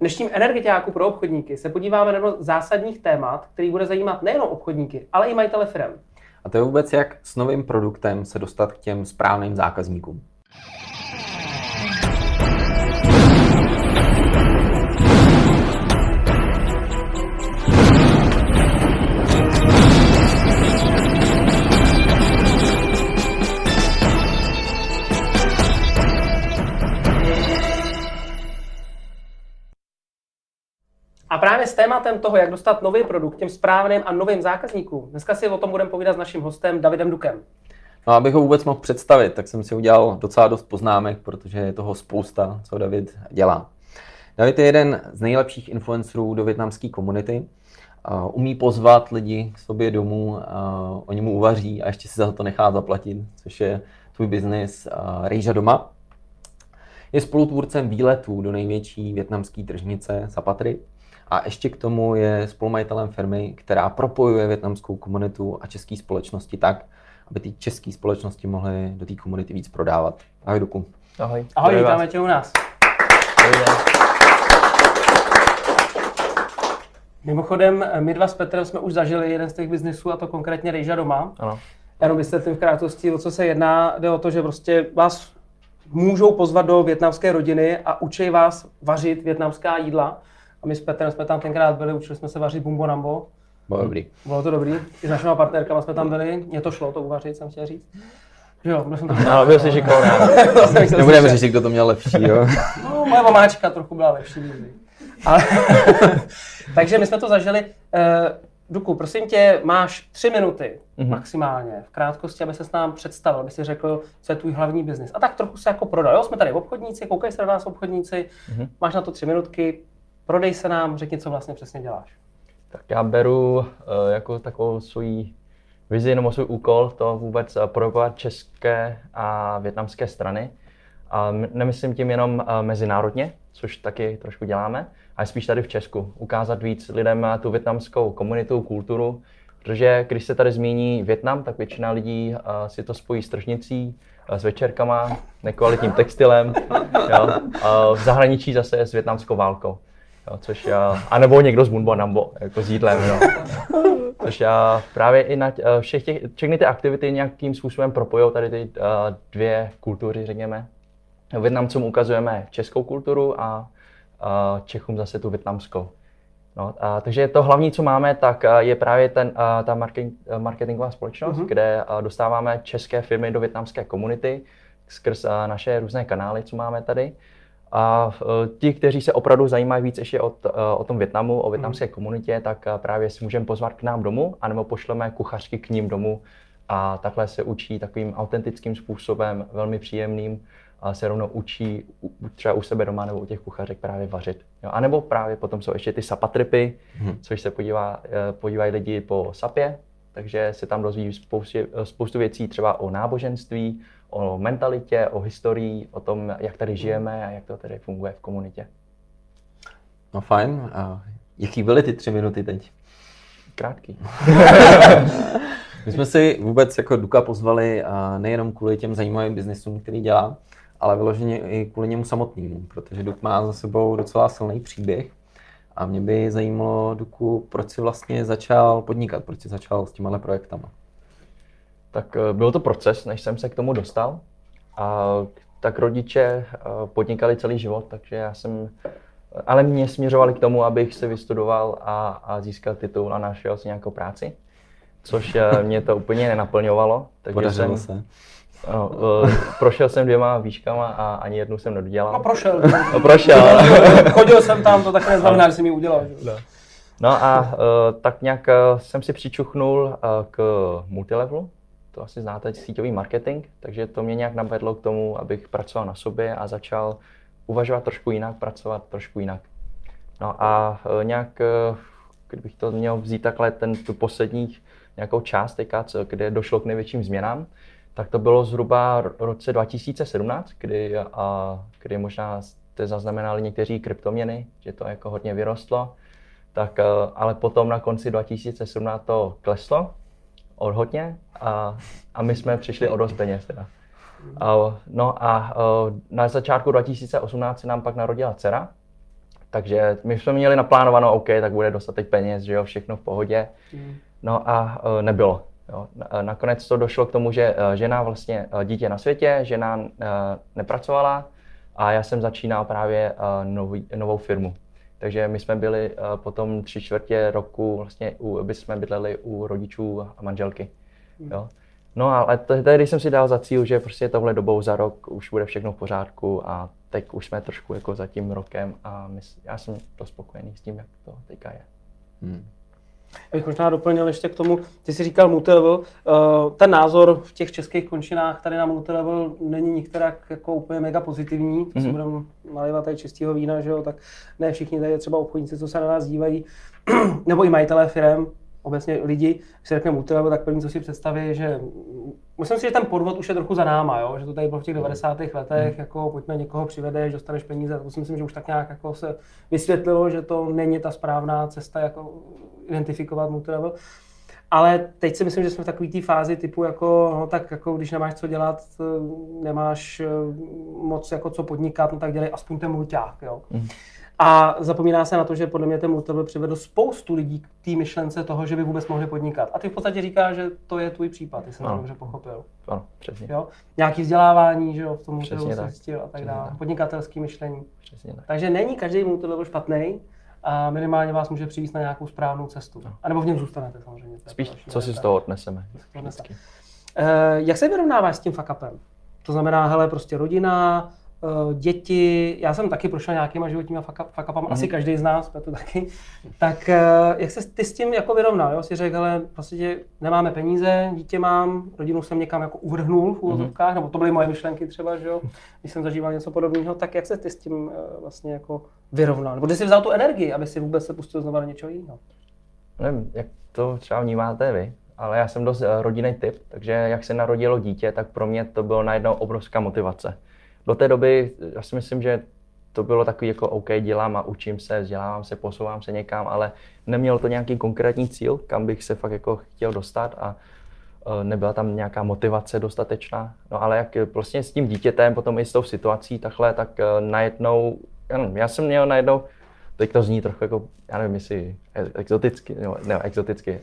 V dnešním Energeťáku pro obchodníky se podíváme na zásadních témat, který bude zajímat nejen obchodníky, ale i majitele firem. A to je vůbec, jak s novým produktem se dostat k těm správným zákazníkům. A právě s tématem toho, jak dostat nový produkt těm správným a novým zákazníkům, dneska si o tom budeme povídat s naším hostem Davidem Ducem. No, abych ho vůbec mohl představit, tak jsem si udělal docela dost poznámek, protože je toho spousta, co David dělá. David je jeden z nejlepších influencerů do vietnamské komunity. Umí pozvat lidi k sobě domů, oni mu uvaří a ještě si za to nechá zaplatit, což je tvůj biznis Rejža doma. Je spolutvůrcem výletů do největší vietnamské tržnice Sapa trip. A ještě k tomu je spolumajitelem firmy, která propojuje vietnamskou komunitu a české společnosti tak, aby ty české společnosti mohly do té komunity víc prodávat. Ahoj, Duku. Ahoj. Ahoj, vítáme tě u nás. Ahoj. Mimochodem, my dva s Petrem jsme už zažili jeden z těch biznisů, a to konkrétně Rejža doma. Ano. Jenom vysvětlím v krátkosti, o co se jedná. Jde o to, že prostě vás můžou pozvat do vietnamské rodiny a učí vás vařit vietnamská jídla. A my s Petrem jsme tam tenkrát byli, učili jsme se vařit bumbo nambo. Bylo dobrý. Bylo to dobrý. I s našima partnerkama jsme tam byli. Mně to šlo to uvařit, jsem chtěl říct. Jo, byl jsem tam. No, byl jsi šikovný. Nebudeme řešit, kdo to měl lepší, jo? No, moje mamáčka trochu byla lepší. Ale... Takže my jsme to zažili. Duku, prosím tě, máš 3 minuty maximálně v krátkosti, aby se s námi představil, aby si řekl, co je tvůj hlavní biznis. A tak trochu se jako prodal. Jo, jsme tady v obchodníci, koukají se na nás obchodníci, máš na to 3 minutky. Prodej se nám, řekni, co vlastně přesně děláš. Tak já beru jako takovou svůj vizi nebo svůj úkol to vůbec propojovat české a vietnamské strany. A nemyslím tím jenom mezinárodně, což taky trošku děláme, ale spíš tady v Česku. Ukázat víc lidem tu vietnamskou komunitu, kulturu, protože když se tady zmíní Vietnam, tak většina lidí si to spojí s tržnicí, s večerkama, nekvalitním textilem, jo. V zahraničí zase s vietnamskou válkou. Jo, což já, anebo někdo z bumbo nambo, jako s jídlem, jo. Což já právě i na všechny ty aktivity nějakým způsobem propojou tady ty dvě kultury, řekněme. Vietnamcům ukazujeme českou kulturu a Čechům zase tu vietnamskou. No, takže to hlavní, co máme, tak je právě ta marketingová společnost, kde dostáváme české firmy do vietnamské komunity skrz naše různé kanály, co máme tady. A ti, kteří se opravdu zajímají víc ještě o tom Vietnamu, o vietnamské komunitě, tak právě si můžeme pozvat k nám domů, anebo pošleme kuchařky k ním domů a takhle se učí takovým autentickým způsobem, velmi příjemným, a se rovnou učí třeba u sebe doma nebo u těch kuchařek právě vařit. Jo, a nebo právě potom jsou ještě ty Sapa tripy, což se podívají lidi po Sapě, takže se tam dozví spoustu věcí třeba o náboženství, o mentalitě, o historii, o tom, jak tady žijeme a jak to tady funguje v komunitě. No fajn. A jaký byly ty 3 minuty teď? Krátký. My jsme si vůbec jako Duka pozvali nejenom kvůli těm zajímavým biznesům, který dělá, ale vyloženě i kvůli němu samotnému, protože Duk má za sebou docela silný příběh. A mě by zajímalo, Duku, proč jsi vlastně začal podnikat, proč jsi začal s těmihle projektama? Tak byl to proces, než jsem se k tomu dostal. A tak rodiče podnikali celý život, takže ale mě směřovali k tomu, abych se vystudoval a získal titul a našel si nějakou práci, což mě to úplně nenaplňovalo. Takže podařilo se. No, prošel jsem 2 výškama a ani jednu jsem nedodělal. No prošel. Chodil jsem tam, to tak neznamená, že jsem ji udělal. Že? No a tak nějak jsem si přičuchnul k multilevelu. To asi znáte, síťový marketing, takže to mě nějak navedlo k tomu, abych pracoval na sobě a začal uvažovat trošku jinak, pracovat trošku jinak. No a nějak, kdybych to měl vzít takhle tu poslední nějakou část, teďka, kde došlo k největším změnám, tak to bylo zhruba v roce 2017, kdy možná jste zaznamenali někteří kryptoměny, že to jako hodně vyrostlo, tak, ale potom na konci 2017 to kleslo hodně a my jsme přišli o dost peněz teda. Na začátku 2018 se nám pak narodila dcera, Takže my jsme měli naplánováno, OK, tak bude dostatek peněz, že jo, všechno v pohodě. No a nebylo. Jo. Nakonec to došlo k tomu, že žena vlastně dítě na světě, žena nepracovala a já jsem začínal právě novou firmu. Takže my jsme byli potom 3/4 roku, vlastně by jsme bydleli u rodičů a manželky. Jo. No ale tehdy jsem si dal za cíl, že prostě tohle dobou za rok už bude všechno v pořádku a teď už jsme trošku jako za tím rokem a já jsem to spokojený s tím, jak to teďka je. Abych možná doplnil ještě k tomu, ty jsi říkal multilevel, ten názor v těch českých končinách tady na multilevel není nikterak jako úplně mega pozitivní, tak si budeme nalévat tady čistého vína, že jo, tak ne všichni tady třeba obchodníci, co se na nás dívají, nebo i majitelé firem, obecně lidi, když se řekne multilevel, tak první, co si představí, je, že myslím si, že ten podvod už je trochu za náma, jo? Že to tady bylo v těch 90. letech, jako pojďme někoho přivedeš, dostaneš peníze, to si myslím, že už tak nějak jako se vysvětlilo, že to není ta správná cesta, jako identifikovat multilevel. Ale teď si myslím, že jsme v takové té fázi typu, jako, no tak jako, když nemáš co dělat, nemáš moc jako co podnikat, no tak dělej aspoň ten mulťák, jo. A zapomíná se na to, že podle mě ten multilevel přivedl spoustu lidí k té myšlence toho, že by vůbec mohli podnikat. A ty v podstatě říkáš, že to je tvůj případ, jestli jsem to dobře pochopil. Ano, přesně. Jo? Nějaký vzdělávání, že jo, v tom multilevelu se zjistil a tak dále. Podnikatelské myšlení. Přesně tak. Takže není každý multilevel špatný a minimálně vás může přivést na nějakou správnou cestu. A nebo v něm zůstanete samozřejmě. Spíš co si z toho odneseme. Jak se vyrovnáváš s tím fuck upem? To znamená, hele, prostě rodina, děti, já jsem taky prošel nějakýma životníma fuck upama, asi každý z nás, to taky. Tak jak se ty s tím jako vyrovnal, jo? Si řekl, hele, prostě nemáme peníze, dítě mám, rodinu jsem někam jako uvrhnul v úvozovkách, nebo to byly moje myšlenky třeba, že jo? Když jsem zažíval něco podobného, tak jak se ty s tím vlastně jako vyrovnal? Nebo kde jsi vzal tu energii, aby si vůbec se pustil znovu do něčeho jiného? Nevím, jak to třeba vnímáte vy, ale já jsem dost rodinný typ, takže jak se narodilo dítě, tak pro mě to bylo najednou obrovská motivace. Do té doby, já si myslím, že to bylo takový jako OK, dělám a učím se, vzdělávám se, posouvám se někam, ale nemělo to nějaký konkrétní cíl, kam bych se fakt jako chtěl dostat a nebyla tam nějaká motivace dostatečná. No ale jak prostě s tím dítětem, potom i s tou situací takhle, tak najednou, já jsem měl najednou, teď to zní trochu jako, já nevím jestli ezotericky.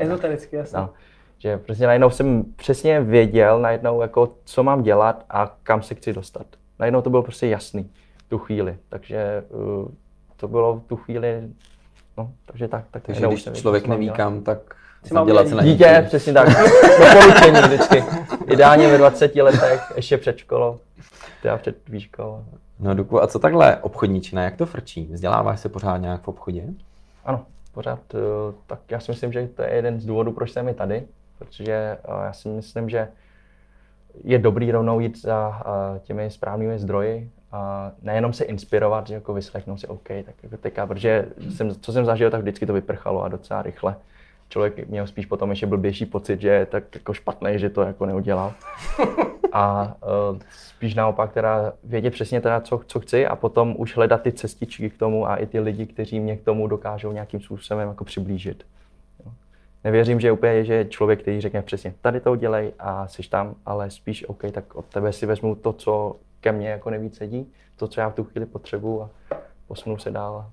Ezotericky, jasně. No. Že prostě najednou jsem přesně věděl, najednou jako, co mám dělat a kam se chci dostat. Najednou to bylo prostě jasný tu chvíli, takže to bylo v tu chvíli, no, takže tak. Takže když člověk neví kam, tak dělat se na dítě. Dítě, přesně tak, doporučení vždycky. Ideálně ve 20 letech, ještě před školou, teda před výškou. No Duku, a co takhle obchodníčina, jak to frčí? Vzděláváš se pořád nějak v obchodě? Ano, pořád, tak já si myslím, že to je jeden z důvodů, proč jsem i tady. Protože já si myslím, že je dobrý rovnou jít za těmi správnými zdroji a nejenom se inspirovat, že jako vyslechnout si OK, tak jako teďka, protože co jsem zažil, tak vždycky to vyprchalo a docela rychle. Člověk měl spíš potom ještě blbější pocit, že je tak jako špatný, že to jako neudělal. A spíš naopak teda vědět přesně teda, co chci a potom už hledat ty cestičky k tomu a i ty lidi, kteří mě k tomu dokážou nějakým způsobem jako přiblížit. Nevěřím, že úplně, že člověk, který řekne přesně, tady to udělej a jsi tam, ale spíš OK, tak od tebe si vezmu to, co ke mně jako nejvíc sedí, to, co já v tu chvíli potřebuju a posunu se dál.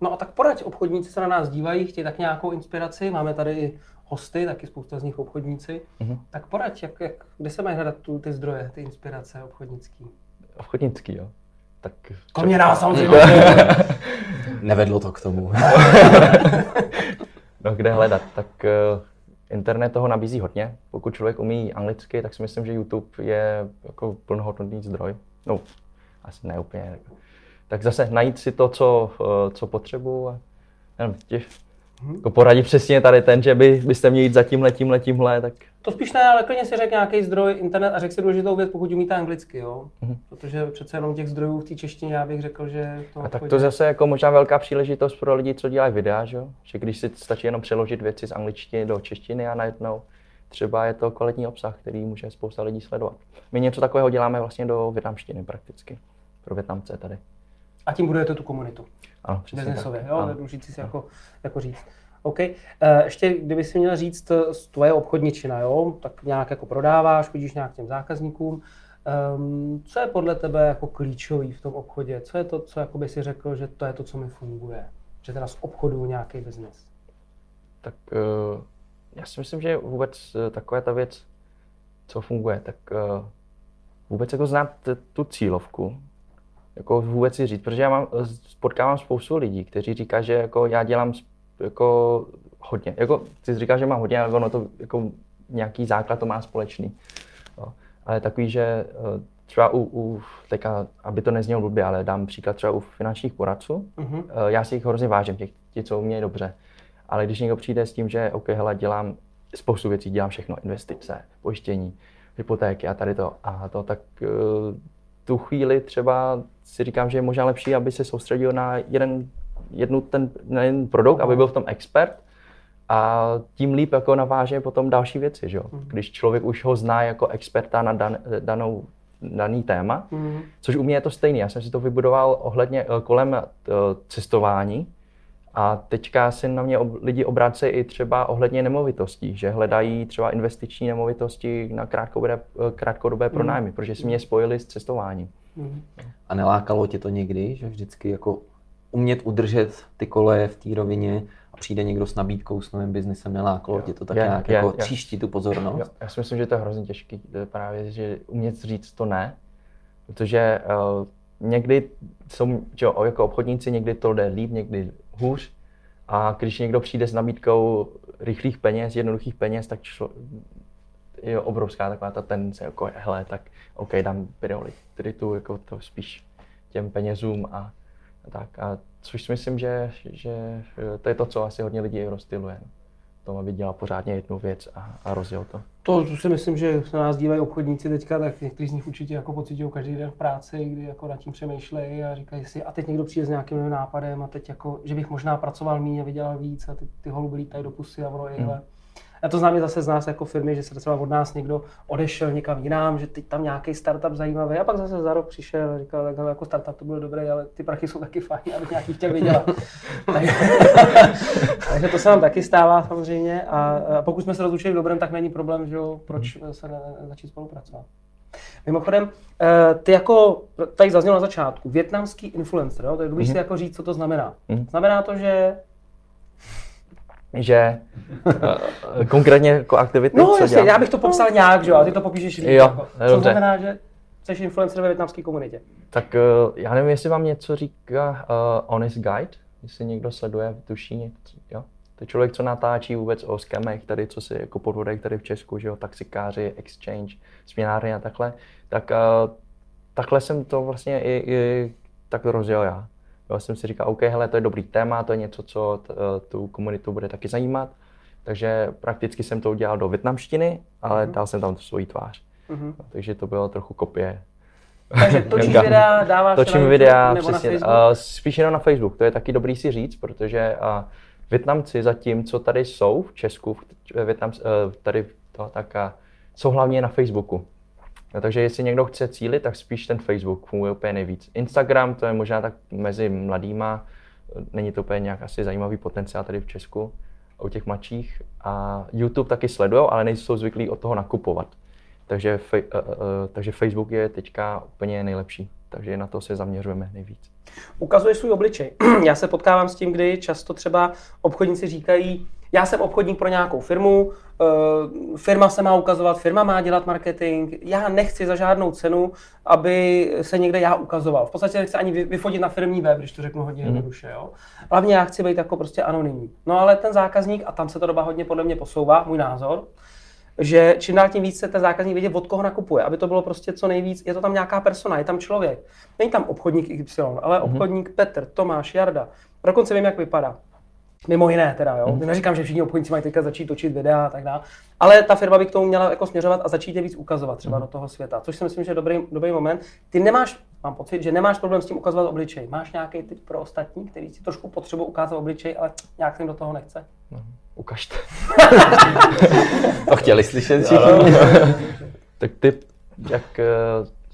No a tak poraď, obchodníci se na nás dívají, chtějí tak nějakou inspiraci, máme tady i hosty, taky spousta z nich obchodníci, tak poraď, kde se mají hledat ty zdroje, ty inspirace obchodnický? Obchodnický, jo. Tak kromě nás samozřejmě. Nevedlo to k tomu. No, kde hledat? Tak internet toho nabízí hodně. Pokud člověk umí anglicky, tak si myslím, že YouTube je jako plnohodnotný zdroj. No, asi ne úplně. Tak zase najít si to, co potřebuju a nevím, jako poradí přesně tady ten, že byste měli jít za tímhle, tak... To spíš ne, ale klidně si řekl nějaký zdroj, internet a řekl si důležitou věc, pokud umíte anglicky, jo? Protože přece jenom těch zdrojů v té češtině, já bych řekl, že... To a tak to zase jako možná velká příležitost pro lidi, co dělají videa, že jo? Že když si stačí jenom přeložit věci z angličtiny do češtiny a najednou třeba je to kvalitní obsah, který může spousta lidí sledovat. My něco takového děláme vlastně do vietnamštiny prakticky, pro Vietnamce tady. A tím budujete tu komunitu. Ano, biznesově, jo, důležitý si jako říct. OK, ještě kdyby si měl říct tvoje obchodničina, jo, tak nějak jako prodáváš, chodíš nějak těm zákazníkům, Co je podle tebe jako klíčový v tom obchodě? Co je to, co jakoby si řekl, že to je to, co mi funguje? Že teda z obchodu nějaký biznis? Tak já si myslím, že vůbec taková ta věc, co funguje, tak vůbec jako znát tu cílovku, jako vůbec si říct, protože já potkávám spoustu lidí, kteří říkají, že jako já dělám jako hodně, jako ty říkáš, že mám hodně, ale ono to jako nějaký základ to má společný. No. Ale takový, že třeba teďka, aby to neznělo blbě, ale dám příklad třeba u finančních poradců, já si jich hrozně vážím, ti, co umějí dobře. Ale když někdo přijde s tím, že OK, hele, dělám spoustu věcí, dělám všechno, investice, pojištění, hypotéky a tady to a to, tak tu chvíli třeba si říkám, že je možná lepší, aby se soustředil na jeden produkt, aby byl v tom expert a tím líp jako naváže potom další věci, že jo? Když člověk už ho zná jako experta na daný téma, což u mě je to stejný, já jsem si to vybudoval ohledně kolem cestování, a teďka se na mě lidi obrací i třeba ohledně nemovitostí, že hledají třeba investiční nemovitosti na krátkodobé pronájmy, protože si mě spojili s cestováním. A nelákalo tě to někdy, že vždycky jako umět udržet ty koleje v té rovině a přijde někdo s nabídkou, s novým biznisem, nelákalo tě to tak nějak jako tříští tu pozornost? Já si myslím, že to je hrozně těžké právě, že umět říct to ne, protože někdy jsou, jako obchodníci, někdy to jde líp, někdy hůř. A když někdo přijde s nabídkou rychlých peněz, jednoduchých peněz, tak je obrovská taková ta tendence, jako hele, tak OK, dám prioritu, jako to spíš těm penězům a tak. A což si myslím, že to je to, co asi hodně lidí rozstyluje. Tom, aby dělal pořádně jednu věc a rozjel to. To si myslím, že na nás dívají obchodníci teďka, tak někteří z nich určitě jako pocitují každý den v práci, kdy jako nad tím přemýšlejí a říkají si, a teď někdo přijde s nějakým novým nápadem a teď jako, že bych možná pracoval méně a vydělal víc a ty holuby lítají do pusy a ono jehle. Já to znám zase z nás jako firmy, že se třeba od nás někdo odešel někam jinam, že teď tam nějaký startup zajímavý a pak zase za rok přišel a říkal, tak jako startup to bylo dobré, ale ty prachy jsou taky fajn, abych nějaký chtěl vydělat. Takže to se nám taky stává samozřejmě a pokud jsme se rozlučili v dobrém, tak není problém, že jo, proč se začít spolupracovat. Mimochodem, ty jako, tady zaznělo na začátku, vietnamský influencer, jo? To je dobrý si jako říct, co to znamená. Znamená to, že konkrétně jako aktivity, no, co jasně, dělám. Já bych to popsal nějak, že? A ty to popíšeš líp. Jako. Co znamená, že jsi influencer ve větnamské komunitě? Tak já nevím, jestli vám něco říká Honest Guide, jestli někdo sleduje, tuší něco, jo? To je člověk, co natáčí vůbec o skamech, tady co si jako podvodech tady v Česku, že jo, taxikáři, exchange, směnárny a takhle. Tak takhle jsem to vlastně i tak rozjel já. Já jsem si říkal, OK, hele, to je dobrý téma, to je něco, co tu komunitu bude taky zajímat. Takže prakticky jsem to udělal do vietnamštiny, ale dal jsem tam svoji tvář. Takže to bylo trochu kopie. Takže točíš videa, dáváš videa, nebo přesně, na Facebook? Spíš jenom na Facebook, to je taky dobrý si říct, protože Vietnamci zatím, co tady jsou v Česku, jsou hlavně na Facebooku. No, takže jestli někdo chce cílit, tak spíš ten Facebook funguje úplně nejvíc. Instagram, to je možná tak mezi mladýma, není to úplně nějak asi zajímavý potenciál tady v Česku u těch mladších. A YouTube taky sledujou, ale nejsou zvyklí od toho nakupovat. Takže Facebook je teďka úplně nejlepší, takže na to se zaměřujeme nejvíc. Ukazuješ svůj obličej. Já se potkávám s tím, kdy často třeba obchodníci říkají, já jsem obchodník pro nějakou firmu, firma se má ukazovat, firma má dělat marketing, já nechci za žádnou cenu, aby se někde já ukazoval. V podstatě nechci ani vyfotit na firmní web, když to řeknu hodně jednoduše, jo. Hlavně já chci být jako prostě anonymní. No ale ten zákazník, a tam se ta doba hodně podle mě posouvá, můj názor, že čím dál tím víc se ten zákazník vědět, od koho nakupuje, aby to bylo prostě co nejvíc, je to tam nějaká persona, je tam člověk. Není tam obchodník XY, ale obchodník Petr, Tomáš, Jarda. Dokonce vím, jak vypadá. Mimo jiné teda, jo. Neříkám, že všichni obchodníci mají teďka začít točit videa a tak dále, ale ta firma by k tomu měla jako směřovat a začít je víc ukazovat třeba do toho světa, což si myslím, že je dobrý moment. Ty mám pocit, že nemáš problém s tím ukazovat obličej. Máš nějaký tip pro ostatní, který si trošku potřebují ukázat obličej, ale nějak se jim do toho nechce? Ukažte. To chtěli slyšet všichni. Tak tip, jak,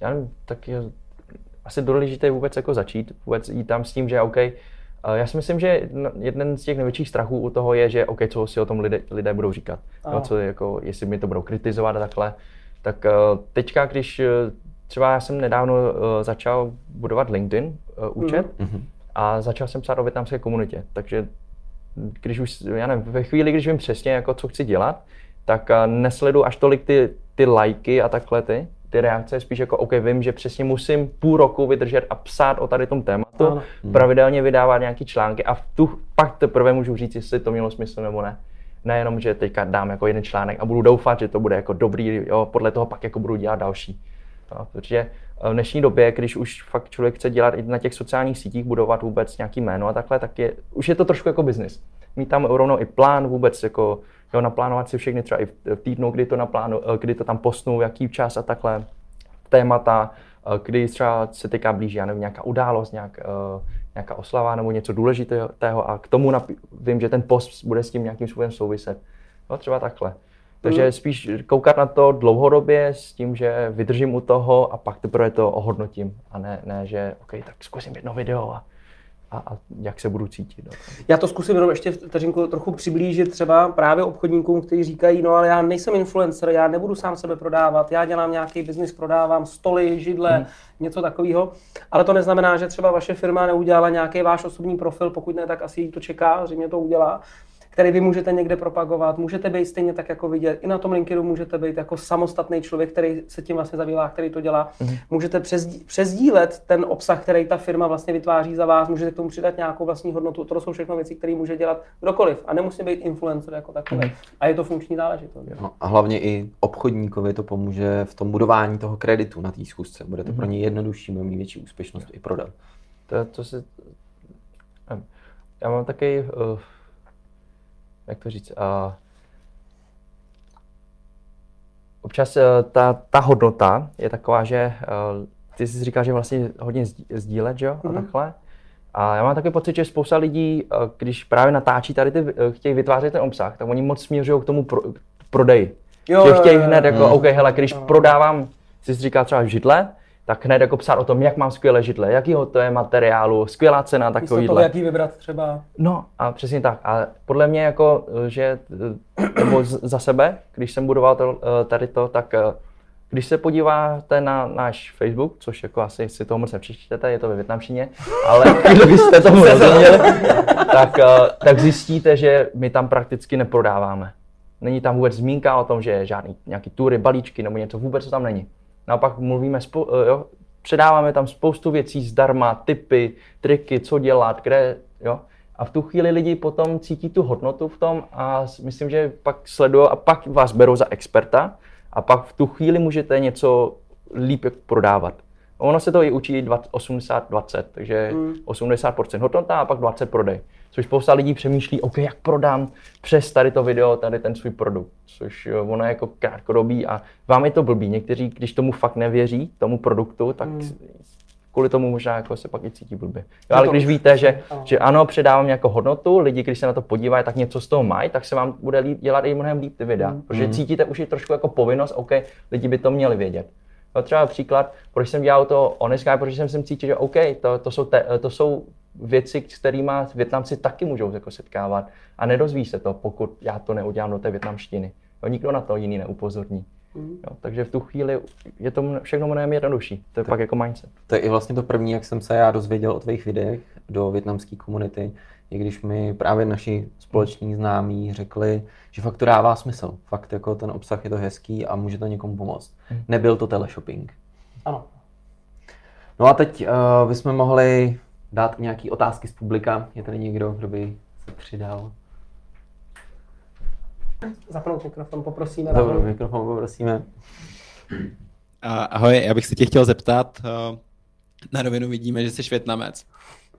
já nevím, tak je asi důležité vůbec jako začít, vůbec jít tam s tím, že OK, já si myslím, že jeden z těch největších strachů u toho je, že OK, co si o tom lidé budou říkat, no, co, jako, jestli mi to budou kritizovat a takhle. Tak teďka, když Třeba já jsem nedávno začal budovat LinkedIn účet a začal jsem psát o vietnamské komunitě. Takže když už, já nevím, ve chvíli, když vím přesně, jako, co chci dělat, tak nesleduji až tolik ty lajky a takhle ty reakce, spíš jako OK, vím, že přesně musím půl roku vydržet a psát o tady tom tématu, pravidelně vydávat nějaký články a pak teprve můžu říct, jestli to mělo smysl nebo ne. Nejenom, že teďka dám jako jeden článek a budu doufat, že to bude jako dobrý, jo, podle toho pak jako budu dělat další. No, protože v dnešní době, když už fakt člověk chce dělat i na těch sociálních sítích, budovat vůbec nějaký jméno a takhle, tak už je to trošku jako biznis. Mít tam rovnou i plán vůbec, jako, jo, naplánovat si všechny třeba i v týdnu, kdy to tam postnou, jaký čas a takhle, témata, kdy třeba se teďka blíží, já nevím, nějaká událost, nějaká oslava nebo něco důležitého a k tomu vím, že ten post bude s tím nějakým způsobem souviset, no třeba takhle. Takže spíš koukat na to dlouhodobě s tím, že vydržím u toho a pak teprve to ohodnotím. A ne že OK, tak zkusím jedno video a jak se budu cítit. No. Já to zkusím jenom ještě vteřinku trochu přiblížit třeba právě obchodníkům, kteří říkají, no ale já nejsem influencer, já nebudu sám sebe prodávat, já dělám nějaký biznis, prodávám stoly, židle, něco takového. Ale to neznamená, že třeba vaše firma neudělala nějaký váš osobní profil, pokud ne, tak asi jí to čeká, zřejmě to udělá. Který vy můžete někde propagovat, můžete být stejně tak jako vidět, i na tom LinkedInu můžete být jako samostatný člověk, který se tím vlastně zabývá, který to dělá. Můžete přesdílet ten obsah, který ta firma vlastně vytváří za vás, můžete k tomu přidat nějakou vlastní hodnotu, to jsou všechno věci, které může dělat kdokoliv a nemusí být influencer jako takový. A je to funkční záležitost. No, a hlavně i obchodníkovi to pomůže v tom budování toho kreditu na té schůzce, bude to pro ně jednodušší, mít větší úspěšnost i prodat. Já mám taky jak to říct, občas ta hodnota je taková, že ty jsi říkal, že vlastně hodně sdílet, jo, a takhle. A já mám takový pocit, že spousta lidí, když právě natáčí tady chtějí vytvářet ten obsah, tak oni moc směřují k tomu prodeji. Jo, že chtějí hned jako, OK, hele, když prodávám, jsi říkal třeba židle, tak hned jako psát o tom, jak mám skvělé židle, jakýho to je materiálu, skvělá cena, takový jídle. Jaký vybrat třeba. No a přesně tak. A podle mě jako, že nebo za sebe, když jsem budoval tady to, tak když se podíváte na náš Facebook, což jako asi si toho moc nepřečtete, je to ve vietnamštině, ale když jste tomu rozuměli, tak zjistíte, že my tam prakticky neprodáváme. Není tam vůbec zmínka o tom, že je žádný nějaký tury, balíčky nebo něco, vůbec to tam není. Naopak mluvíme, předáváme tam spoustu věcí zdarma, tipy, triky, co dělat, kde, jo. A v tu chvíli lidi potom cítí tu hodnotu v tom a myslím, že pak sledují a pak vás berou za experta a pak v tu chvíli můžete něco líp prodávat. Ono se to i učí 80-20, takže 80% hodnota a pak 20 prodej. Což spousta lidí přemýšlí, OK, jak prodám přes tady to video, tady ten svůj produkt. Což ono je jako krátkodobý a vám je to blbý. Někteří, když tomu fakt nevěří, tomu produktu, tak kvůli tomu možná jako se pak i cítí blbě. Jo, ale když víte, že ano, předávám nějakou hodnotu, lidi, když se na to podívají, tak něco z toho mají, tak se vám bude dělat i mnohem líp ty videa. Protože cítíte už i trošku jako povinnost, OK, lidi by to měli vědět. No, třeba příklad, proč jsem dělal to Honest Guide, protože jsem cítil, že OK, to jsou věci, s kterými Vietnamci taky můžou jako setkávat a nedozví se to, pokud já to neudělám do té vietnamštiny. Jo, nikdo na to jiný neupozorní. Jo, takže v tu chvíli je to všechno mnohem jednodušší. To je tak, pak jako mindset. To je i vlastně to první, jak jsem se já dozvěděl o tvých videích do vietnamské komunity, i když mi právě naši společní známí řekli, že fakt to dává smysl. Fakt jako ten obsah je to hezký a může to někomu pomoct. Nebyl to teleshopping. Ano. No a teď bychom mohli dát nějaké otázky z publika. Je tady někdo, kdo by se přidal? Zapnout mikrofon, poprosíme. Dobrý, mikrofon poprosíme. Ahoj, já bych se tě chtěl zeptat. Na rovinu vidíme, že jsi Vietnamec.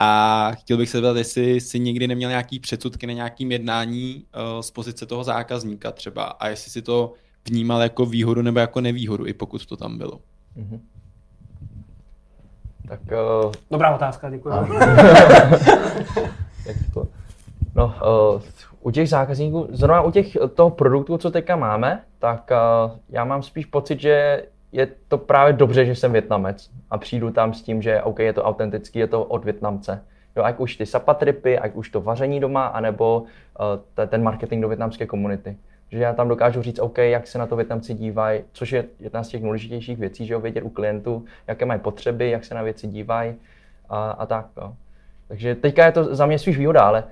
A chtěl bych se zeptat, jestli jsi nikdy neměl nějaký předsudky na nějakým jednání z pozice toho zákazníka třeba a jestli si to vnímal jako výhodu nebo jako nevýhodu, i pokud to tam bylo. Tak, dobrá otázka, děkuji. No, u těch zákazníků, zrovna u těch toho produktu, co teďka máme, tak já mám spíš pocit, že je to právě dobře, že jsem Vietnamec a přijdu tam s tím, že OK, je to autentický, je to od Vietnamce. Jo, ať už ty sapa tripy, ať už to vaření doma, anebo ten marketing do vietnamské komunity. že já tam dokážu říct, OK, jak se na to Vietnamci dívají, což je jedna z těch důležitějších věcí, že jo, vědět u klientů, jaké mají potřeby, jak se na věci dívají a tak. No. Takže teďka je to za mě spíš výhoda, ale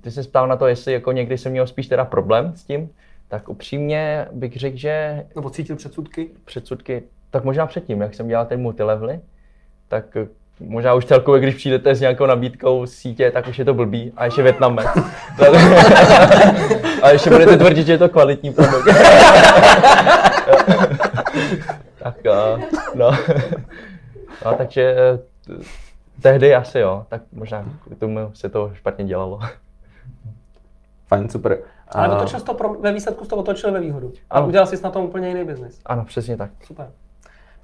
ty se ptal na to, jestli jako někdy jsem měl spíš teda problém s tím, tak upřímně bych řekl, že... Nebo cítil předsudky? Předsudky, tak možná předtím, jak jsem dělal ten multilevely, tak možná už celkově, když přijdete s nějakou nabídkou sítě, tak už je to blbý a ještě Vietnamec. A ještě budete tvrdit, že je to kvalitní produkt. Tak no. No, takže tehdy asi jo, tak možná tomu se to špatně dělalo. Fajn, super. Ale otočil jsi to ve výsledku jsi to otočil ve výhodu. A udělal jsi na tom úplně jiný biznis. Ano, přesně tak. Super.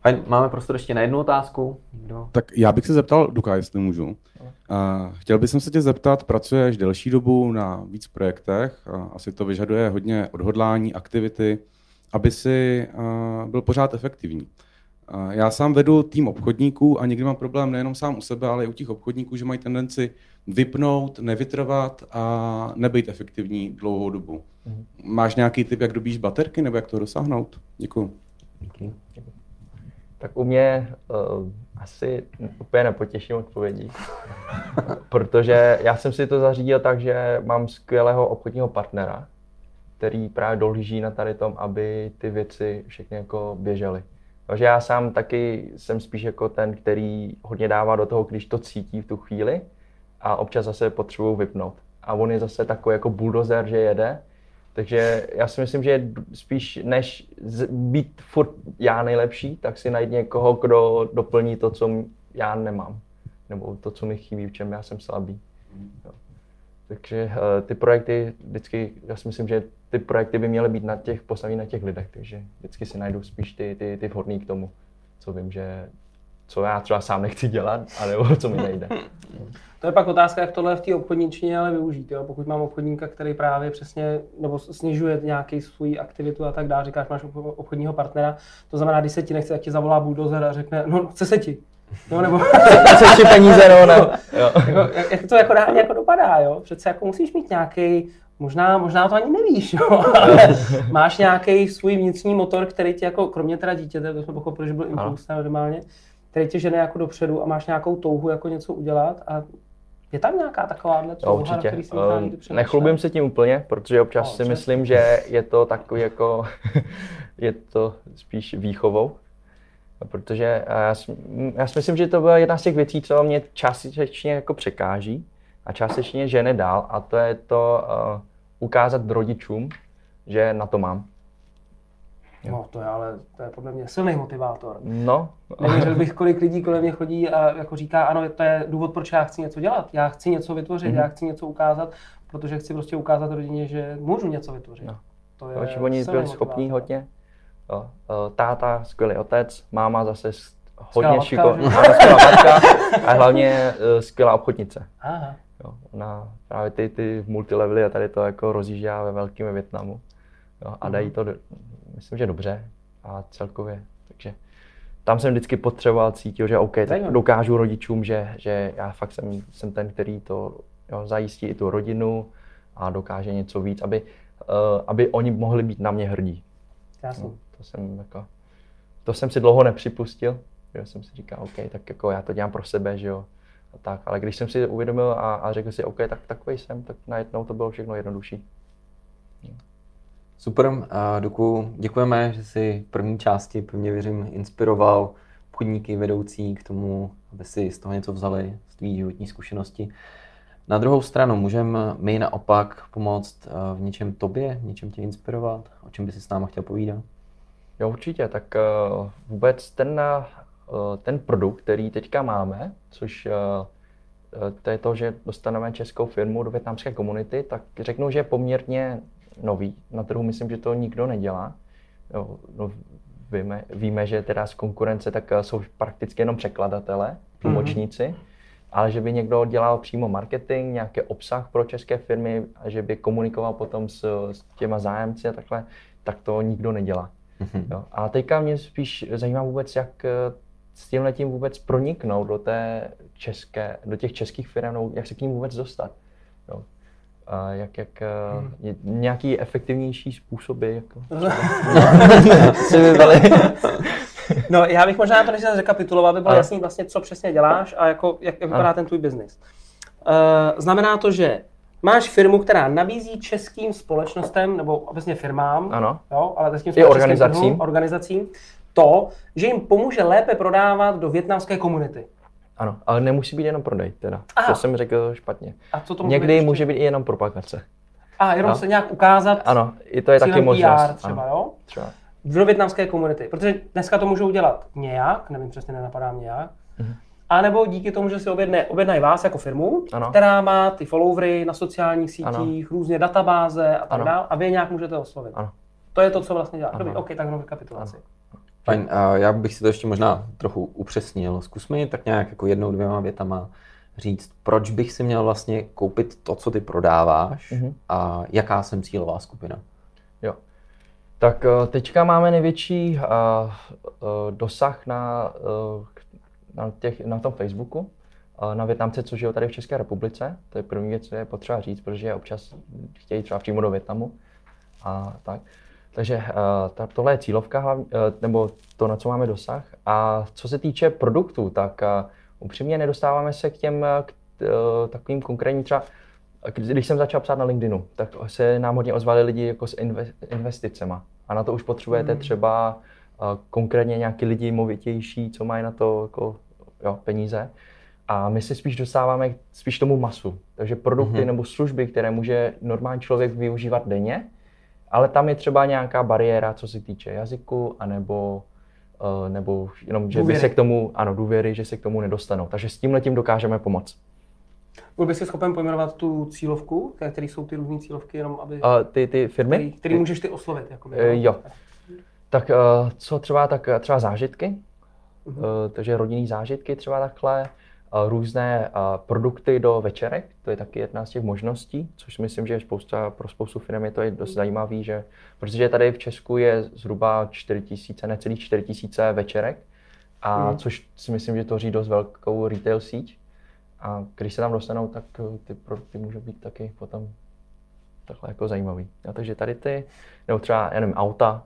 Fajn, máme prostor ještě na jednu otázku. Nikdo? Tak já bych se zeptal, Duka, jestli můžu. Chtěl bych se tě zeptat, pracuješ delší dobu na víc projektech, asi to vyžaduje hodně odhodlání, aktivity, aby si byl pořád efektivní. Já sám vedu tým obchodníků a někdy mám problém nejenom sám u sebe, ale i u těch obchodníků, že mají tendenci vypnout, nevytrvat a nebejt efektivní dlouhou dobu. Máš nějaký tip, jak dobíš baterky nebo jak to dosáhnout? Děkuju. Děkuji. Tak u mě asi úplně nepotěším odpovědí, protože já jsem si to zařídil tak, že mám skvělého obchodního partnera, který právě dohlíží na tady tom, aby ty věci všechny jako běžely. Takže já sám taky jsem spíš jako ten, který hodně dává do toho, když to cítí v tu chvíli a občas zase potřebuju vypnout. A on je zase takový jako buldozer, že jede. Takže já si myslím, že spíš než být furt já nejlepší, tak si najít někoho, kdo doplní to, co já nemám. Nebo to, co mi chybí, v čem já jsem slabý. Jo. Takže ty projekty vždycky, já si myslím, že ty projekty by měly být postavený na těch lidech, takže vždycky si najdu spíš ty vhodný k tomu, co vím, že co já třeba sám nechci dělat, anebo co mi nejde. To je pak otázka, jak tohle v té obchodničině ale využít. Jo? Pokud mám obchodníka, který právě přesně nebo snižuje nějaký svůj aktivitu a tak dále, říkáš, máš obchodního partnera, to znamená, když se ti nechce, tak ti zavolá buldozer a řekne, no chce se ti. No, nebo chceš ještě peníze, no, ne? Jo. Jak to jako reálně jako dopadá, jo? Přece jako musíš mít nějaký, možná to ani nevíš, jo? Ale máš nějaký svůj vnitřní motor, který ti jako, kromě teda dítěte, to jsme pochopili, že byl impuls normálně, který tě žene jako dopředu a máš nějakou touhu jako něco udělat a je tam nějaká takováhle touha, na který si možná dopředu. Nechlubím se tím úplně, protože občas si myslím, že je to takový jako, je to spíš výchovou. Protože já si myslím, že to byla jedna z těch věcí, co mě částečně jako překáží a částečně žene dál, a to je to ukázat rodičům, že na to mám. Jo. No to je podle mě silný motivátor. No. Nevěřil bych, kolik lidí kolem mě chodí a jako říká, ano, to je důvod, proč já chci něco dělat, já chci něco vytvořit, já chci něco ukázat, protože chci prostě ukázat rodině, že můžu něco vytvořit. No. To je silný oni byli schopní hodně. Táta, skvělý otec, máma zase hodně šikovná, skvělá matka a hlavně skvělá obchodnice. Aha. Jo, ona právě ty multilevely a tady to jako rozjíždá ve velkém Vietnamu. Jo, a dají to, myslím, že dobře a celkově. Takže tam jsem vždycky potřeboval, cítil, že OK, tak dokážu rodičům, že já fakt jsem ten, který to jo, zajistí i tu rodinu a dokáže něco víc, aby oni mohli být na mě hrdí. Jasně. To jsem si dlouho nepřipustil, že jsem si říkal, OK, tak jako já to dělám pro sebe, že jo, a tak, ale když jsem si uvědomil a řekl si, OK, tak takovej jsem, tak najednou to bylo všechno jednodušší. Super, Duku, děkujeme, že jsi v první části, pevně věřím, inspiroval obchodníky, vedoucí k tomu, aby si z toho něco vzali, z tvý životní zkušenosti. Na druhou stranu, můžeme my naopak pomoct v něčem tobě, v něčem tě inspirovat, o čem by si s náma chtěl povídat? Jo, určitě, tak vůbec ten produkt, který teďka máme, což to je to, že dostaneme českou firmu do vietnamské komunity, tak řeknu, že je poměrně nový. Na trhu myslím, že to nikdo nedělá. Jo, no, víme, že teda z konkurence tak jsou prakticky jenom překladatelé, tlumočníci, ale že by někdo dělal přímo marketing, nějaký obsah pro české firmy a že by komunikoval potom s těma zájemci a takhle, tak to nikdo nedělá. Jo. A teďka mě spíš zajímá vůbec, jak s tímhletím vůbec proniknout do těch českých firm, jak se k ním vůbec dostat. Jo. nějaký efektivnější způsoby, jako si vybrali. No, já bych možná to, než se zrekapituloval, by bylo jasný vlastně, co přesně děláš a jako, jak vypadá ten tvůj biznis. Znamená to, že máš firmu, která nabízí českým společnostem, nebo obecně firmám, jo, ale i organizacím, to, že jim pomůže lépe prodávat do vietnamské komunity. Ano, ale nemusí být jenom prodej teda. Aha. To jsem řekl špatně. A co to může někdy být? Může být i jenom propagace. A jenom se nějak ukázat. Ano, i to je taky možnost. PR třeba, jo? Třeba. Do vietnamské komunity, protože dneska to můžou dělat nějak, nevím přesně, nenapadá mě jak. Mhm. A nebo díky tomu, že si objednají vás jako firmu, která má ty followery na sociálních sítích, různé databáze a tak dále, a vy nějak můžete oslovit. Ano. To je to, co vlastně dělá. Dobrý, OK, tak jenom rekapitulaci. Fajn, a já bych si to ještě možná trochu upřesnil. Zkus mi tak nějak jako jednou, dvěma větama říct, proč bych si měl vlastně koupit to, co ty prodáváš, a jaká jsem cílová skupina. Jo. Tak teďka máme největší dosah na tom Facebooku, na Vietnamce, co žijou tady v České republice. To je první věc, co je potřeba říct, protože občas chtějí třeba přímo do Vietnamu a tak. Takže tohle je cílovka hlavně, nebo to, na co máme dosah. A co se týče produktů, tak upřímně nedostáváme se k těm takovým konkrétním třeba, když jsem začal psát na LinkedInu, tak se nám hodně ozvali lidi jako s investicema. A na to už potřebujete třeba konkrétně nějaký lidi movitější, co mají na to jako, jo, peníze. A my se spíš dostáváme spíš tomu masu. Takže produkty nebo služby, které může normální člověk využívat denně, ale tam je třeba nějaká bariéra, co se týče jazyku, anebo nebo jenom, že by se k tomu, důvěry, že se k tomu nedostanou. Takže s tímhletím dokážeme pomoct. Byl bys schopen pojmenovat tu cílovku, které jsou ty různé cílovky, jenom aby ty firmy, který můžeš ty oslovit jakoby, jo. Tak co třeba, tak třeba zážitky, takže rodinný zážitky třeba takhle, různé produkty do večerek, to je taky jedna z těch možností, což myslím, že je pro spoustu firm je to je dost zajímavý, že, protože tady v Česku je zhruba 4000, necelých 4000 večerek, a což si myslím, že tvoří dost velkou retail síť, a když se tam dostanou, tak ty produkty můžou být taky potom takhle jako zajímavý. A takže tady ty, nebo třeba, já nevím, auta,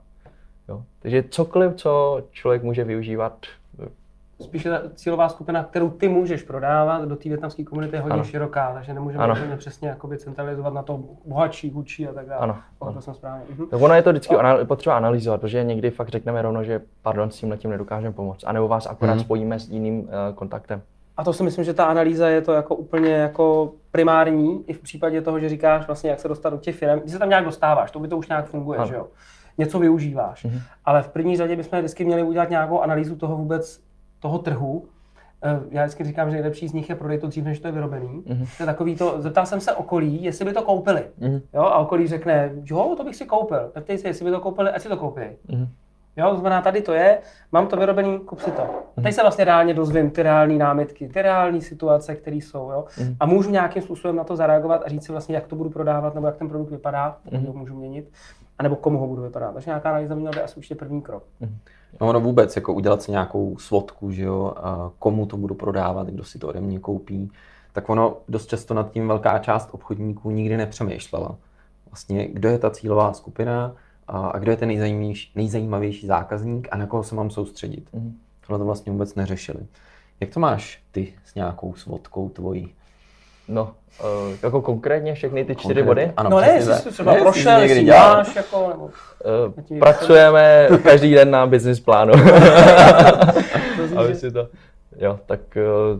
jo. Takže cokoliv, co člověk může využívat. Spíše ta cílová skupina, kterou ty můžeš prodávat do té vietnamské komunity, je hodně široká, takže nemůžeme přesně centralizovat na to bohatší, hudší a tak dále. Ano. To jsem správně. Tak ono je to vždycky potřeba analyzovat, protože někdy fakt řekneme rovno, že pardon, s tímhletím nedokážeme pomoct, anebo vás akorát spojíme s jiným kontaktem. A to si myslím, že ta analýza je to jako úplně jako primární, i v případě toho, že říkáš vlastně, jak se dostat do těch firem, když se tam nějak dostáváš, to už nějak funguje, že jo? Něco využíváš. Ale v první řadě bychom vždycky měli udělat nějakou analýzu toho vůbec, toho trhu. Já vždycky říkám, že nejlepší z nich je prodej to dřív, než to je vyrobený. To je takový to, zeptal jsem se okolí, jestli by to koupili. Jo? A okolí řekne, jo, to bych si koupil. Zeptej se, jestli by to koupili, ať si to koupí. Jo, to znamená, tady to je, mám to vyrobený, kup si to. Tady se vlastně reálně dozvím ty reální námitky, ty reální situace, které jsou, jo. A můžu nějakým způsobem na to zareagovat a říct si vlastně, jak to budu prodávat, nebo jak ten produkt vypadá, pokud ho můžu měnit, anebo komu ho budu vypadat. Takže nějaká analýza měla by asi určitě první krok. No vůbec, jako udělat si nějakou svodku, že jo, a komu to budu prodávat, kdo si to ode mě koupí, tak ono dost často nad tím velká část obchodníků nikdy nepřemýšlela. Vlastně, kdo je ta cílová skupina, a kdo je ten nejzajímavější zákazník a na koho se mám soustředit. Tohle to vlastně vůbec neřešili. Jak to máš ty s nějakou svodkou tvojí? No, jako konkrétně všechny ty čtyři body? Ano, no ne, jsi třeba prošel, jsi děláš jako... Nebo... Pracujeme každý den na business plánu. Jo, tak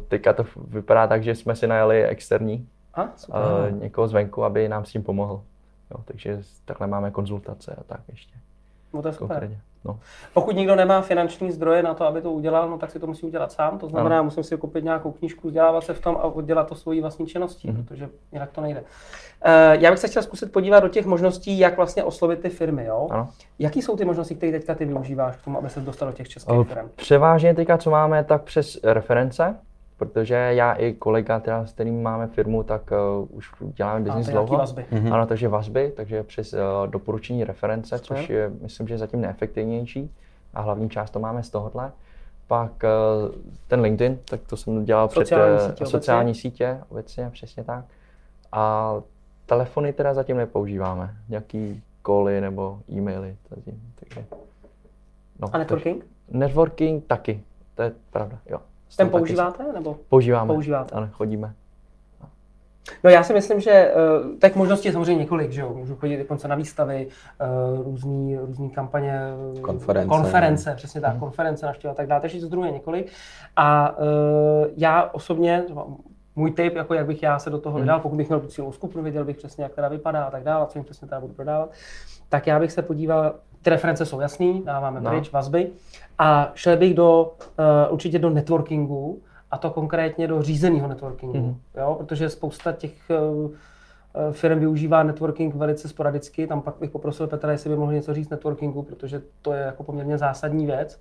teďka to vypadá tak, že jsme si najali externí, někoho zvenku, aby nám s tím pomohl. Jo, takže takhle máme konzultace a tak ještě. No to je super. No. Pokud nikdo nemá finanční zdroje na to, aby to udělal, no tak si to musí udělat sám. To znamená, musím si koupit nějakou knížku, vzdělávat se v tom a oddělat to svojí vlastní činností, protože jinak to nejde. Já bych se chtěl zkusit podívat do těch možností, jak vlastně oslovit ty firmy. Jo? Jaký jsou ty možnosti, které teďka ty využíváš k tomu, aby se dostal do těch českých firm? Převážně teďka, co máme, tak přes reference. Protože já i kolega, teda, s kterým máme firmu, tak už děláme biznis dlouho. Vazby. Ano, takže vazby, takže přes doporučení reference, což je, myslím, že zatím neefektivnější. A hlavní část to máme z tohohle. Pak ten LinkedIn, tak to jsem dělal sociální sítě obecně, přesně tak. A Telefony teda zatím nepoužíváme, nějaký koly nebo e-maily zatím, takže... No, a networking? Networking taky, to je pravda, jo. Ten používáte nebo? Používáme, ale chodíme. No já si myslím, že těch možností je samozřejmě několik, že jo, můžu chodit dokonce na výstavy, různý kampaně, konference přesně tak, konference navštěvovat a tak dále, takže to druhé několik. A já osobně, můj tip, jako jak bych já se do toho vydal, pokud bych měl tu cílovou skupinu, viděl bych přesně, jak teda vypadá a tak dále, co jim přesně teda budu prodávat, tak já bych se podíval, ty reference jsou jasný, dáváme pryč, vazby, a šel bych do, určitě do networkingu, a to konkrétně do řízeného networkingu, jo? Protože spousta těch firm využívá networking velice sporadicky, tam pak bych poprosil Petra, jestli by mohl něco říct networkingu, protože to je jako poměrně zásadní věc.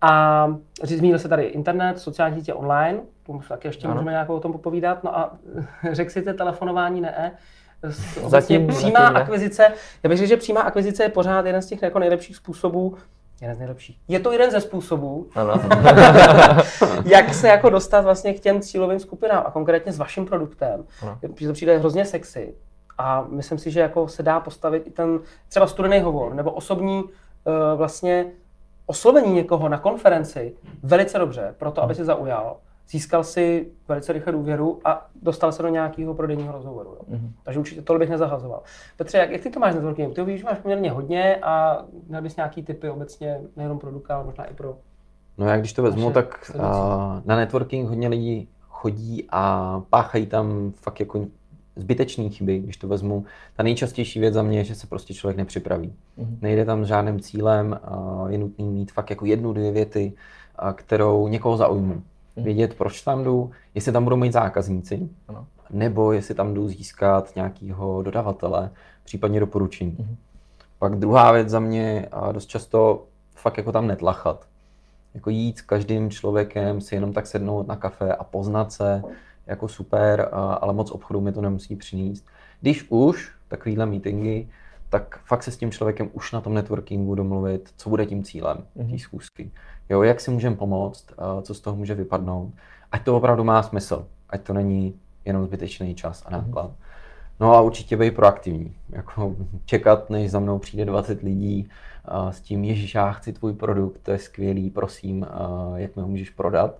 A zmínil se tady internet, sociální sítě online, tomu taky ještě můžeme nějak o tom popovídat, no a řekl si, telefonování ne. Zatím přímá akvizice, já bych řekl, že přímá akvizice je pořád jeden z těch jako nejlepších způsobů, Je to jeden ze způsobů, jak se jako dostat vlastně k těm cílovým skupinám a konkrétně s vaším produktem. To přijde hrozně sexy a myslím si, že jako se dá postavit i ten třeba studený hovor nebo osobní vlastně oslovení někoho na konferenci velice dobře pro to, aby si zaujal, získal si velice rychle důvěru a dostal se do nějakého prodejního rozhovoru. Jo. Takže určitě tohle bych nezahazoval. Petře, jak ty to máš s networkingem? Ty ho využíváš poměrně hodně a měl bys nějaký tipy obecně, nejenom pro Duka, ale možná i pro... No já když to vezmu, tak na networking hodně lidí chodí a páchají tam fakt jako zbytečné chyby, když to vezmu. Ta nejčastější věc za mě je, že se prostě člověk nepřipraví. Nejde tam s žádným cílem, je nutný mít fakt jako 1-2 věty, kterou někoho zaujmu. Vědět, proč tam jdu, jestli tam budou mít zákazníci, nebo jestli tam jdu získat nějakého dodavatele, případně doporučení. Pak druhá věc za mě, dost často fakt jako tam netlachat. Jako jít s každým člověkem, si jenom tak sednout na kafe a poznat se, jako super, ale moc obchodů mi to nemusí přinést. Když už takovýhle meetingy, tak fakt se s tím člověkem už na tom networkingu domluvit, co bude tím cílem té schůzky. Jo, jak si můžeme pomoct, co z toho může vypadnout. Ať to opravdu má smysl, ať to není jenom zbytečný čas a náklad. No a určitě bej proaktivní. Jako čekat, než za mnou přijde 20 lidí s tím, ježiš, já chci tvůj produkt, to je skvělý, prosím, jak mi ho můžeš prodat.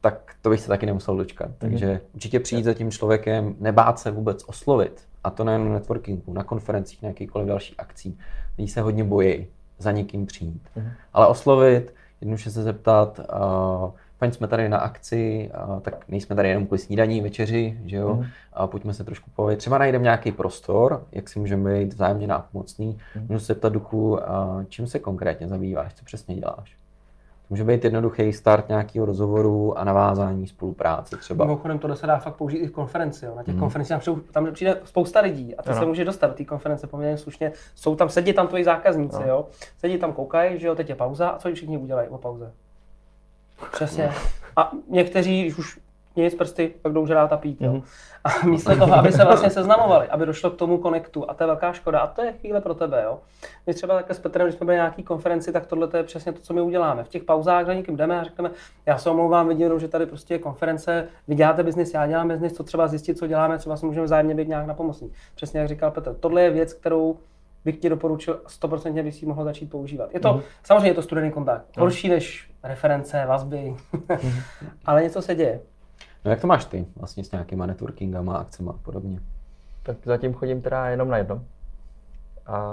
Tak to bych se taky nemusel dočkat. Takže určitě přijít za tím člověkem, nebát se vůbec oslovit. A to nejen na networkingu, na konferencích, na jakýkoliv další akcí. Lidi se hodně bojí za někým přijít. Ale oslovit, jednoduše se zeptat, paní, jsme tady na akci, tak nejsme tady jenom kvůli snídaní, večeři, že jo? Pojďme se trošku povědět. Třeba najdeme nějaký prostor, jak si můžeme být vzájemně nápomocný. Můžu se zeptat Duku, čím se konkrétně zabýváš, co přesně děláš. Může být jednoduchý start nějakého rozhovoru a navázání spolupráce třeba. Mimochodem tohle se dá fakt použít i v konferenci. Jo. Na těch konferencích tam přijde spousta lidí a ty se může dostat do té konference poměrně slušně. Jsou tam, sedí tam tvoji zákazníci, jo. Sedí tam, koukají, že jo, teď je pauza a co všichni udělají o pauze? Přesně. A někteří, když už nic prsty, pak jdou žrát a pít, jo. A místo toho, aby se vlastně seznamovali, aby došlo k tomu konektu, a to je velká škoda a to je chvíle pro tebe, jo. My třeba takhle s Petrem, když jsme byli na nějaký konferenci, tak tohle to je přesně to, co my uděláme. V těch pauzách za někým jdeme a řekneme, já se omlouvám, vidím, že tady prostě je konference, vy děláte biznis, já dělám biznis, co třeba zjistit, co děláme, třeba si můžeme vzájemně být nějak napomocní. Přesně jak říkal Petr, tohle je věc, kterou bych ti doporučil 100%, bys ji mohl začít používat. Je to samozřejmě je to studený kontakt, horší než reference, vazby, ale něco se děje. No jak to máš ty vlastně s nějakýma networkingama, akcema a podobně? Tak zatím chodím teda jenom na jedno. A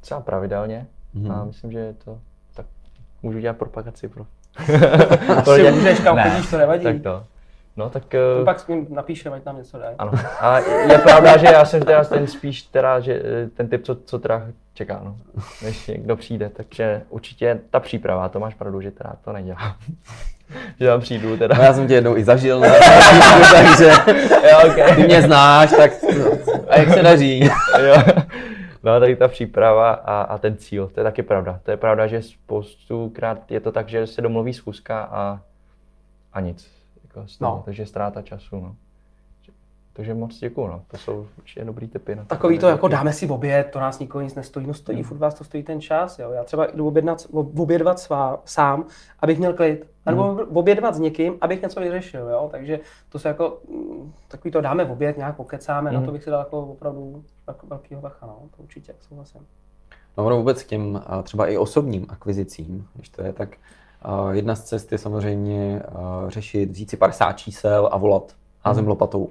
třeba pravidelně. A myslím, že to tak můžu dělat propagaci pro... Asi můžeš, kam chodíš, to nevadí. Tak to. No tak... To pak s ním napíšem, ať nám něco dají. Ano. A je pravda, že já jsem teda ten spíš teda, že ten typ, co teda čeká, no. Než někdo přijde, takže určitě ta příprava, to máš pravdu, že teda to nedělám. Že tam přijdu teda. No já jsem tě jednou i zažil, ne? Takže jo, okay. Ty mě znáš, tak a jak se daří? Jo. No tady ta příprava a ten cíl, to je taky pravda. To je pravda, že spoustukrát je to tak, že se domluví schůzka a nic. Jako, takže ztráta času, no. Takže moc děkuju, no. To jsou určitě dobrý tipy. Na takový to jako dáme si oběd, to nás nikoho nic nestojí, no stojí, furt vás to stojí ten čas, jo. Já třeba jdu obědvat sám, abych měl klid, nebo obědvat s někým, abych něco vyřešil, jo. Takže to se jako, takový to dáme oběd, nějak pokecáme, na to bych si dal jako opravdu velkýho bacha, no. To určitě, souhlasím. No ono vůbec k těm třeba i osobním akvizicím, když to je, tak jedna z cest je samozřejmě řešit, vzít si 50 čísel a volat házem lopatou.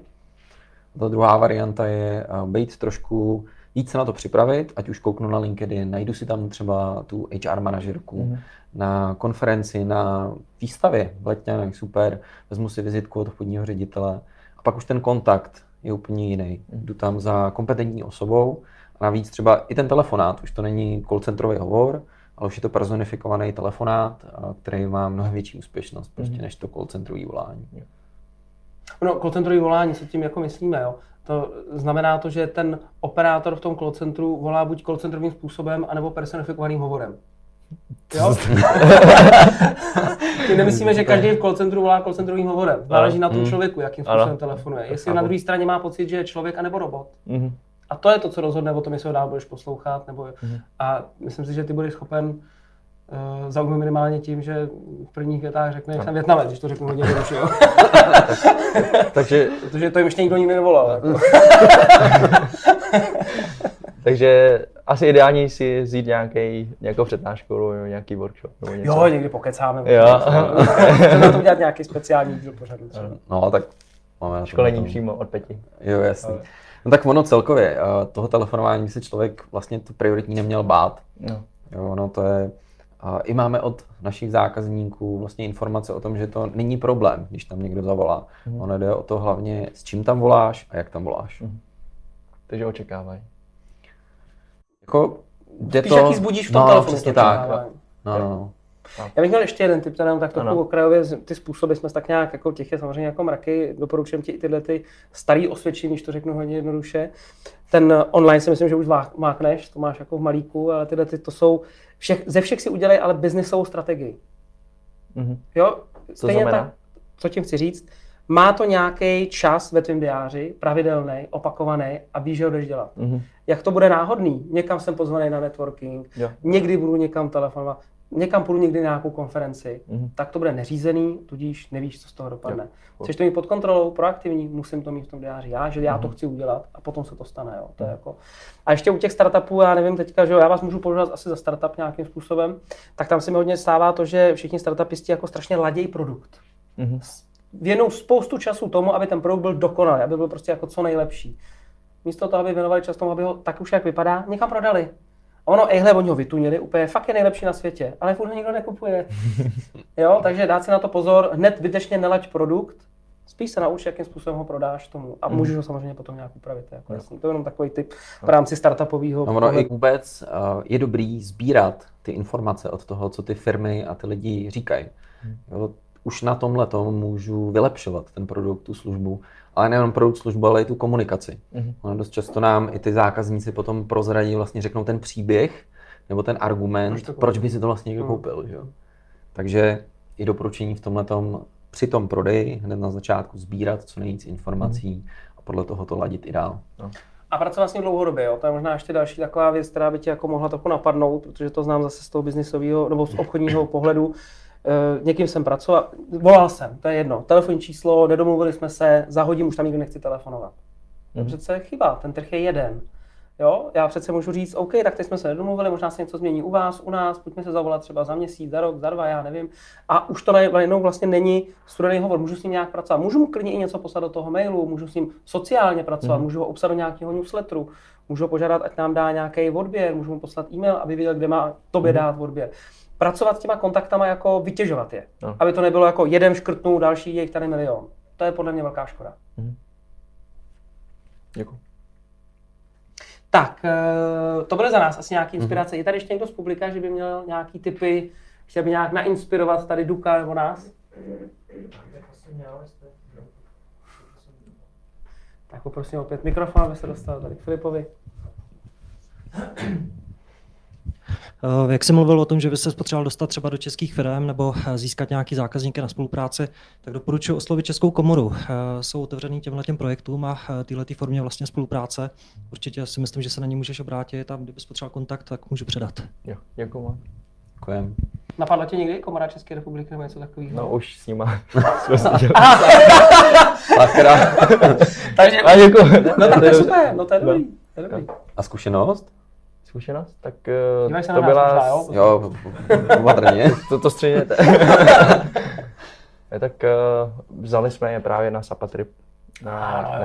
Ta druhá varianta je být trošku víc se na to připravit, ať už kouknu na LinkedIn, najdu si tam třeba tu HR manažerku na konferenci, na výstavě v Letňanech, super, vezmu si vizitku od obchodního ředitele a pak už ten kontakt je úplně jiný. Jdu tam za kompetentní osobou a navíc třeba i ten telefonát, už to není callcentrový hovor, ale už je to personifikovaný telefonát, který má mnohem větší úspěšnost prostě než to callcentrový volání. No, call centrový volání, co tím jako myslíme, jo? To znamená to, že ten operátor v tom call centru volá buď call centrovým způsobem, anebo personifikovaným hovorem. Jo? Tím nemyslíme, že každý v call centru volá call centrovým hovorem. Záleží na tom člověku, jakým způsobem telefonuje. Jestli na druhé straně má pocit, že je člověk anebo robot. A to je to, co rozhodne o tom, jestli ho dál budeš poslouchat. Nebo... A myslím si, že ty budeš schopen zaujmu minimálně tím, že v prvních větách řekne, že jsem Vietnamec, když to řeknu hodně jednoduše. Takže... Protože to jim ještě nikdo nikdy nevolal. Jako. Takže asi ideální si vzít nějakou přednášku, nějaký workshop nebo něco. Jo, někdy pokecáme. Chceme to udělat nějaký speciální díl pořadu. No, tak máme školení přímo od Peti. Jo, jasný. No tak ono celkově, toho telefonování se člověk vlastně to prioritní neměl bát. Jo, no to je... I máme od našich zákazníků vlastně informace o tom, že to není problém, když tam někdo zavolá. Ono jde o to hlavně, s čím tam voláš a jak tam voláš. Takže očekávají. Jako jde spíš to... jaký zbudíš v tom telefonu. Přesně tak. Já bych měl ještě jeden tip, teda tak trochu okrajově, ty způsoby jsme tak nějak jako těch je samozřejmě jako mraky, doporučujem ti i tyhle ty starý osvědčení, když to řeknu hodně jednoduše. Ten online si myslím, že už mákneš, to máš jako v malíku, ale tyhle ty to jsou, ze všech si udělej ale biznisovou strategii. Jo, stejně tak, co tím chci říct, má to nějaký čas ve tvém diáři, pravidelný, opakovaný a víš, že ho jdeš dělat. Jak to bude náhodný, někam jsem pozvaný na networking, někdy budu někam telefonovat. Někam půjdu někdy na nějakou konferenci, tak to bude neřízený, tudíž nevíš, co z toho dopadne. Chceš to mít pod kontrolou, proaktivní, musím to mít v tom diáři já, že já to chci udělat a potom se to stane. Jo. To je jako... A ještě u těch startupů, já nevím teďka, že jo, já vás můžu považovat asi za startup nějakým způsobem, tak tam se mi hodně stává to, že všichni startupisti jako strašně ladějí produkt. Věnou spoustu času tomu, aby ten produkt byl dokonalý, aby byl prostě jako co nejlepší. Místo toho, aby věnovali čas tomu, aby ho tak už jak vypadá, někam prodali. A ono, ejhle, oni ho vytunili, úplně fakt je nejlepší na světě, ale furt ho nikdo nekupuje. Jo, takže dát si na to pozor, hned vydešně nelaď produkt, spíš se nauč, jakým způsobem ho prodáš tomu a můžeš ho samozřejmě potom nějak upravit. Jako to je jenom takový tip v rámci startupového. No, ono i vůbec je dobrý sbírat ty informace od toho, co ty firmy a ty lidi říkají. Jo, už na tomhletom můžu vylepšovat ten produkt, tu službu, ale nejenom produkt, službu, ale i tu komunikaci. Ono dost často nám i ty zákazníci potom prozradí, vlastně řeknou ten příběh nebo ten argument, proč by si to vlastně někdo koupil. Že? Takže i doporučení v tomhletom při tom prodeji hned na začátku sbírat co nejvíc informací a podle toho to ladit i dál. A pracovat s ním dlouhodobě, jo? To je možná ještě další taková věc, která by tě jako mohla trochu napadnout, protože to znám zase z toho biznisového nebo z obchodního pohledu. Někým jsem pracoval, volal jsem, to je jedno, telefonní číslo, nedomluvili jsme se, za hodinu už tam nikdo nechci telefonovat. To přece chyba, ten trh je jeden. Jo? Já přece můžu říct, OK, tak teď jsme se nedomluvili, možná se něco změní u vás, u nás, pojďme se zavolat třeba za měsíc, za rok, za dva, já nevím. A už to najednou vlastně není studený hovor, můžu s ním nějak pracovat, můžu mu klidně i něco poslat do toho mailu, můžu s ním sociálně pracovat, můžu ho obsat do nějakého newsletteru, můžu ho požádat, ať nám dá nějaký odběr, můžu mu poslat e-mail, aby viděl, kde má tobě dát odběr. Pracovat s těma kontaktama, jako vytěžovat je. Aby to nebylo jako jeden škrtnul, další je tady milion. To je podle mě velká škoda. Děkuji. Tak, to bude za nás asi nějaký inspirace. Je tady ještě někdo z publika, že by měl nějaký tipy, chtěl by nějak nainspirovat tady Duka nebo nás? Tak poprosím opět mikrofon, aby se dostal tady k Filipovi. Jak jsem mluvil o tom, že by se potřeboval dostat třeba do českých firem nebo získat nějaký zákazníky na spolupráci, tak doporučuji oslovit Českou komoru. Jsou otevřený těmhletěm projektům a této formě vlastně spolupráce. Určitě si myslím, že se na ní můžeš obrátit a kdybys potřeboval kontakt, tak můžu předat. Jo, děkuji. Děkujem. Napadlo tě někdy Komora České republiky nebo něco takového? No už s nima jsme slyšeli. Takže no tak to je super, no to je dobrý. A zkušenost? Zkušenost? Tak to byla... Možná, jo, umatrně. To střihněte. Tak vzali jsme je právě na Sapa trip.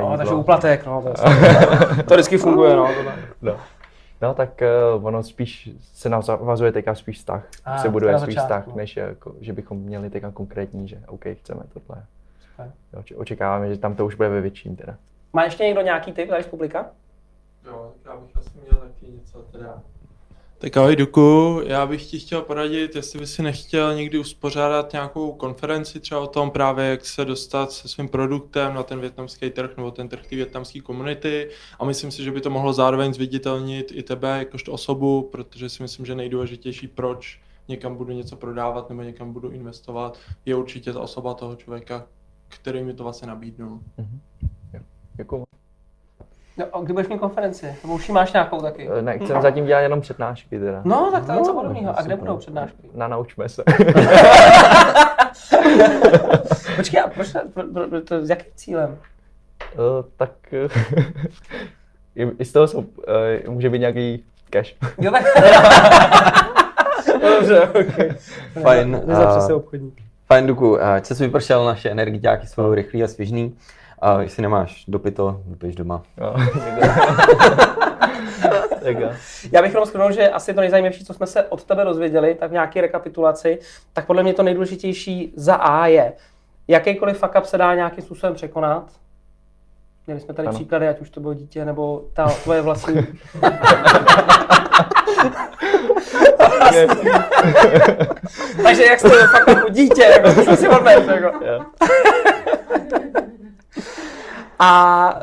No, takže úplatek, no. To vždycky funguje, no. No tak ono spíš se navazuje teďka spíš vztah, se buduje spíš vztah, než jako, že bychom měli teďka konkrétní, že OK, chceme tohle. Jo, očekáváme, že tam to už bude ve větším teda. Má ještě někdo nějaký tip tady z publika? Jo, já bych asi měl taky něco teda. Tak ahoj Duku, já bych ti chtěl poradit, jestli by si nechtěl někdy uspořádat nějakou konferenci třeba o tom právě, jak se dostat se svým produktem na ten vietnamský trh nebo ten trh té vietnamské komunity a myslím si, že by to mohlo zároveň zviditelnit i tebe jakožto osobu, protože si myslím, že nejdůležitější, proč někam budu něco prodávat nebo někam budu investovat, je určitě ta osoba toho člověka, který mi to vlastně nabídnul. Mm-hmm. Děkuji. No, a kdy budeš mít konferenci? Nebo už máš nějakou taky? Ne, chcem zatím dělat jenom přednášky teda. No, tak to je něco podobného. A kde budou přednášky? Na Naučme se. Počkej, a proč, s jakým cílem? Tak i z toho jsou, může být nějaký cash. Jo, tak. Dobře, okay. Fajn. Nezapře se obchodník. Fajn, Duku. Ať se vypršel, naše energiťáky jsou rychlý a svěžný. A jestli nemáš dopito, dopiješ doma. Já bych jenom shrnul, že asi to nejzajímavější, co jsme se od tebe dozvěděli, tak v nějaké rekapitulaci, tak podle mě to nejdůležitější za A je, jakýkoliv fuck up se dá nějakým způsobem překonat. Měli jsme tady příklady, ať už to bylo dítě, nebo ta tvoje vlastní... Takže jak jste fuck upu dítě, nebo jsem si odmejte, jako. A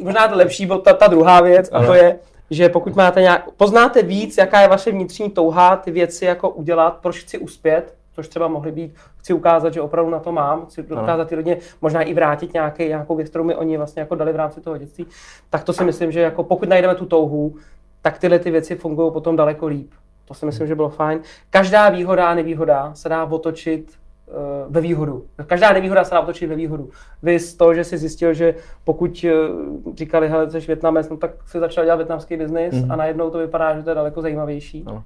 možná to lepší, bo ta druhá věc, a to je, že pokud máte poznáte víc, jaká je vaše vnitřní touha, ty věci jako udělat, proč chci uspět, což třeba mohly být, chci ukázat, že opravdu na to mám, chci dokázat ty rodině, možná i vrátit nějakou věc, kterou mi oni vlastně jako dali v rámci toho dětství, tak to si myslím, že jako pokud najdeme tu touhu, tak tyhle ty věci fungují potom daleko líp. To si myslím, že bylo fajn. Každá výhoda a nevýhoda se dá otočit ve výhodu. Každá nevýhoda se dá otočit ve výhodu. Vy z toho, že jsi zjistil, že pokud říkali, hele, jsi Vietnamec, no tak si začal dělat vietnamský biznis a najednou to vypadá, že to je daleko zajímavější. No.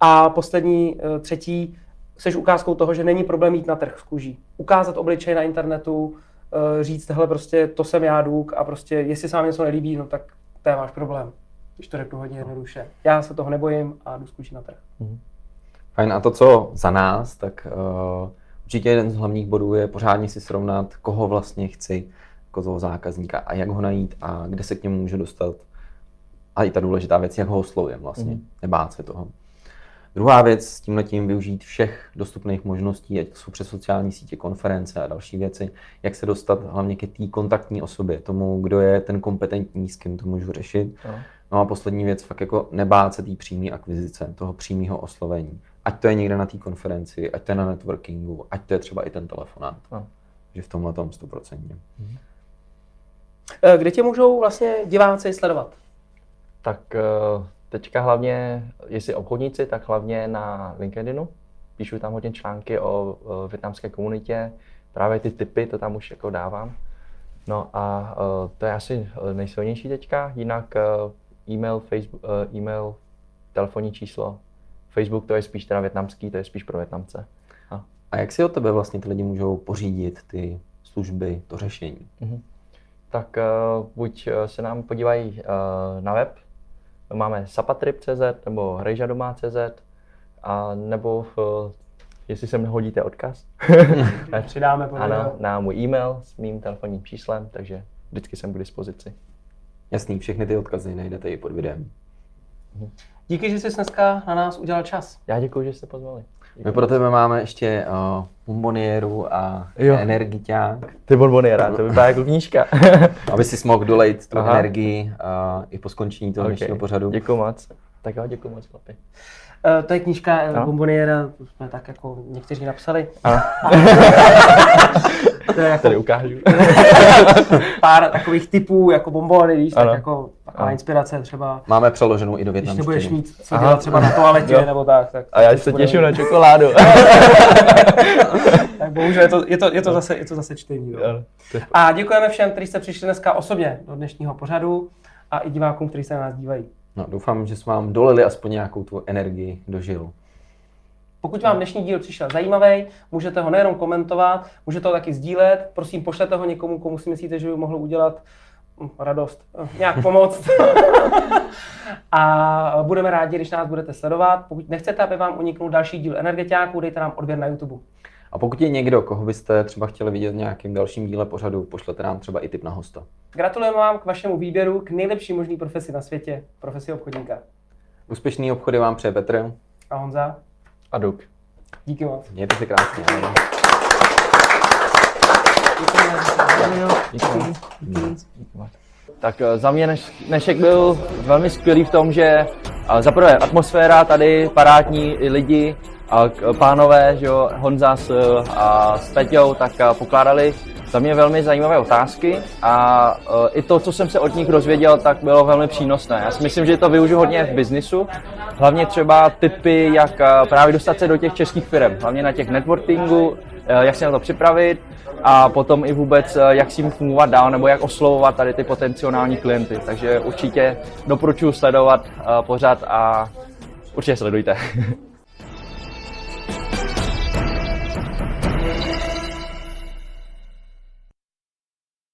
A poslední, třetí, jsi ukázkou toho, že není problém jít na trh v kůži. Ukázat obličej na internetu, říct, hele, prostě to jsem já, Duk, a prostě jestli se vám něco nelíbí, no tak to je váš problém. Když to řeknu hodně jednoduše. Já se toho nebojím a jdu zkoušet na trh. Fajn, a to, co za nás, tak určitě jeden z hlavních bodů je pořádně si srovnat, koho vlastně chci, jako toho zákazníka a jak ho najít a kde se k němu můžu dostat. A i ta důležitá věc, jak ho oslovím vlastně, nebát se toho. Druhá věc, s tímhletím využít všech dostupných možností, ať jsou přes sociální sítě, konference a další věci, jak se dostat hlavně ke té kontaktní osobě, tomu, kdo je ten kompetentní, s kým to můžu řešit. No a poslední věc, fakt jako nebát se té přímé akvizice, toho přímého oslovení. Ať to je někde na té konferenci, ať to je na networkingu, ať to je třeba i ten telefonát. No. Že v tomhle tom 100%. Kde tě můžou vlastně diváci sledovat? Tak teďka hlavně, jestli obchodníci, tak hlavně na LinkedInu. Píšu tam hodně články o vietnamské komunitě. Právě ty tipy, to tam už jako dávám. No a to je asi nejsilnější teďka. Jinak e-mail, Facebook, e-mail, telefonní číslo. Facebook to je spíš teda vietnamský, to je spíš pro Vietnamce. A jak si od tebe vlastně ty lidi můžou pořídit ty služby, to řešení? Tak buď se nám podívají na web, máme sapatrip.cz nebo rejzadoma.cz a nebo jestli sem hodíte odkaz, přidáme na můj e-mail s mým telefonním číslem, takže vždycky jsem k dispozici. Jasný, všechny ty odkazy najdete i pod videem. Díky, že jsi dneska na nás udělal čas. Já děkuji, že jste pozvali. Děkuji. My pro tebe máme ještě bombonieru a energiťák. Ty bomboniéra, to vypadá jako knížka. Aby si mohl dolejt tu energii i po skončení toho dnešního pořadu. Děkuji moc. Tak jo, děkuji moc, chlapi. To je knížka Bomboniera, to jsme tak jako někteří napsali. To je jako, tady ukážu. Pár takových typů, jako bombony, víš, tak jako taková inspirace třeba. Máme přeloženou i do větnamštiny. Když nebudeš mít co dělat třeba na toaletě nebo tak. A já se těším na čokoládu. Tak bohužel je to zase čtení. A děkujeme všem, kteří jste přišli dneska osobně do dnešního pořadu a i divákům, kteří se na nás dívají. No, doufám, že jsme vám dolili aspoň nějakou tu energii do žilu. Pokud vám dnešní díl přišel zajímavý, můžete ho nejenom komentovat, můžete ho taky sdílet. Prosím, pošlete ho někomu, komu si myslíte, že by mohlo udělat radost, nějak pomoct. A budeme rádi, když nás budete sledovat. Pokud nechcete, aby vám uniknul další díl Energeťáků, dejte nám odběr na YouTube. A pokud je někdo, koho byste třeba chtěli vidět v nějakém dalším díle pořadu, pošlete nám třeba i tip na hosta. Gratulujeme vám k vašemu výběru k nejlepší možný profesi na světě, profesi obchodníka. Úspěšný obchody vám přeje Petr a Honza a Duk. Díky moc. Mějte se krásně. Díky. Tak za mě dnešek byl velmi skvělý v tom, že zaprvé atmosféra tady, parádní lidi, a pánové, že jo, Honza s Peťou, tak pokládali za mě velmi zajímavé otázky a i to, co jsem se od nich dozvěděl, tak bylo velmi přínosné. Já si myslím, že to využiju hodně v biznisu, hlavně třeba tipy, jak právě dostat se do těch českých firm, hlavně na těch networkingu, jak se na to připravit a potom i vůbec, jak s tím fungovat dál nebo jak oslovovat tady ty potenciální klienty. Takže určitě doporučuji sledovat pořad a určitě sledujte.